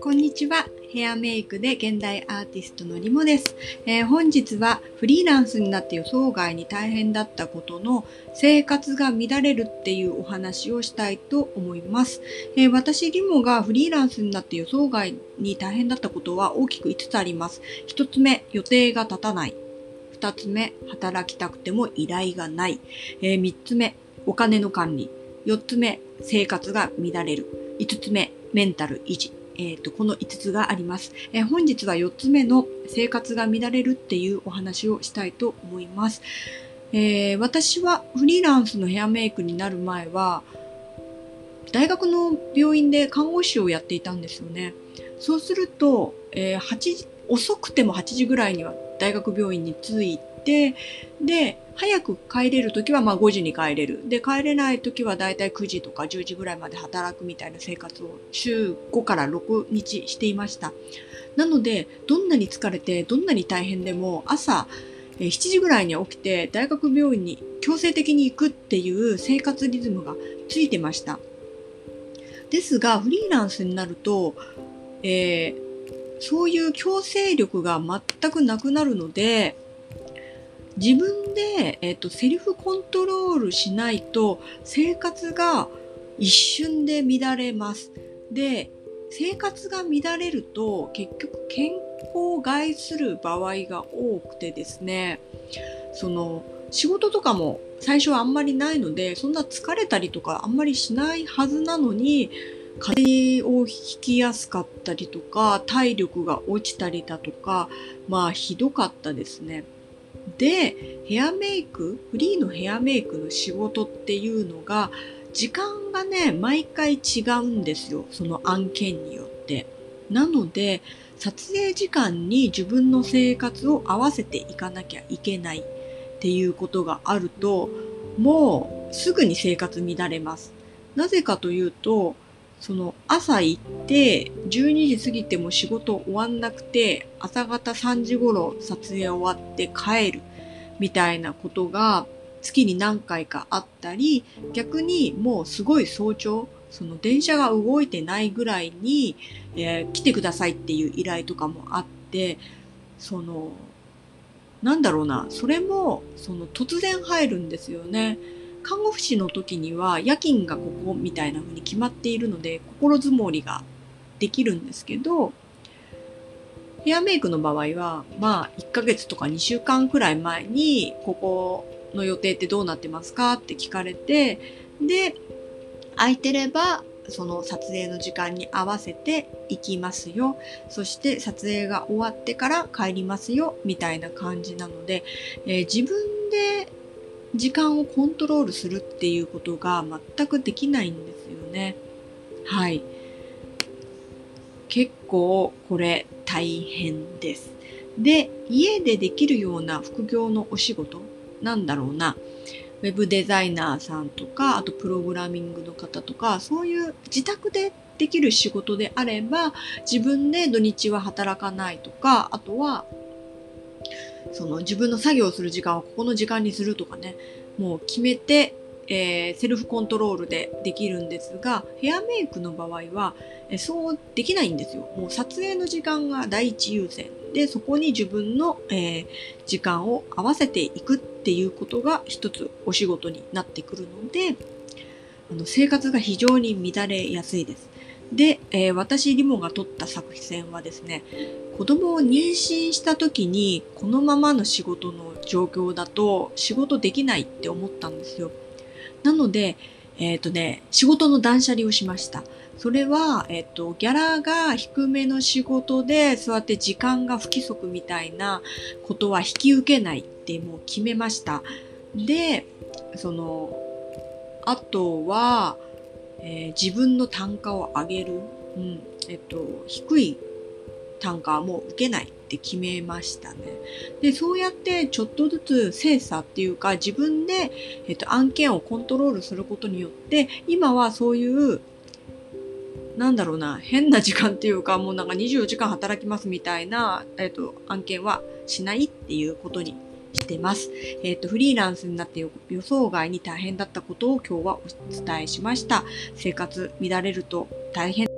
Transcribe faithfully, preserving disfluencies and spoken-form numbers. こんにちは。ヘアメイクで現代アーティストのリモです、えー、本日はフリーランスになって予想外に大変だったことの生活が乱れるっていうお話をしたいと思います、えー、私リモがフリーランスになって予想外に大変だったことは大きくいつつあります。ひとつめ、予定が立たない。ふたつめ、働きたくても依頼がない、えー、みっつめ、お金の管理。よっつめ、生活が乱れる。いつつめ、メンタル維持。えっと、このいつつがあります。えー、本日はよっつめの生活が乱れるっていうお話をしたいと思います。えー、私はフリーランスのヘアメイクになる前は、大学の病院で看護師をやっていたんですよね。そうすると、えー、はちじ、遅くてもはちじぐらいには大学病院に着いて、で、早く帰れるときはまあごじに帰れる。で、帰れないときはだいたいくじとかじゅうじぐらいまで働くみたいな生活を週ごからろくにちしていました。なので、どんなに疲れて、どんなに大変でも朝しちじぐらいに起きて大学病院に強制的に行くっていう生活リズムがついてました。ですが、フリーランスになると、えー、そういう強制力が全くなくなるので、自分で、えっと、セルフコントロールしないと生活が一瞬で乱れます。で、生活が乱れると結局健康を害する場合が多くてですね、その仕事とかも最初はあんまりないので、そんな疲れたりとかあんまりしないはずなのに、風邪をひきやすかったりとか、体力が落ちたりだとか、まあひどかったですね。で、ヘアメイク、フリーのヘアメイクの仕事っていうのが、時間がね、毎回違うんですよ。その案件によって。なので、撮影時間に自分の生活を合わせていかなきゃいけないっていうことがあると、もうすぐに生活乱れます。なぜかというと、その朝行ってじゅうにじ過ぎても仕事終わんなくて朝方さんじ頃撮影終わって帰るみたいなことが月に何回かあったり、逆にもうすごい早朝、その電車が動いてないぐらいに、えー、来てくださいっていう依頼とかもあって、そのなんだろうな、それもその突然入るんですよね。看護婦士の時には夜勤がここみたいな風に決まっているので心づもりができるんですけど、ヘアメイクの場合はまあいっかげつとかにしゅうかんくらい前にここの予定ってどうなってますかって聞かれて、で空いてればその撮影の時間に合わせて行きますよ、そして撮影が終わってから帰りますよみたいな感じなので、えー、自分で時間をコントロールするっていうことが全くできないんですよね。はい。結構これ大変です。で、家でできるような副業のお仕事なんだろうな。ウェブデザイナーさんとか、あとプログラミングの方とか、そういう自宅でできる仕事であれば、自分で土日は働かないとか、あとはその自分の作業をする時間をここの時間にするとかね、もう決めて、えー、セルフコントロールでできるんですが、ヘアメイクの場合は、えー、そうできないんですよ。もう撮影の時間が第一優先で、そこに自分の、えー、時間を合わせていくっていうことが一つお仕事になってくるので、あの生活が非常に乱れやすいです。で、えー、私リモが撮った作戦はですね、子供を妊娠した時にこのままの仕事の状況だと仕事できないって思ったんですよ。なので、えっとね、仕事の断捨離をしました。それは、えっと、ギャラが低めの仕事で、そうやって時間が不規則みたいなことは引き受けないってもう決めました。で、その、あとは、えー、自分の単価を上げる。うん、えっと、低い単価はもう受けないって決めましたね。で、そうやってちょっとずつ精査っていうか自分で、えっと、案件をコントロールすることによって、今はそういう、なんだろうな、変な時間っていうか、もうなんかにじゅうよじかん働きますみたいな、えっと、案件はしないっていうことにしてます。えっと、フリーランスになって予想外に大変だったことを今日はお伝えしました。生活乱れると大変。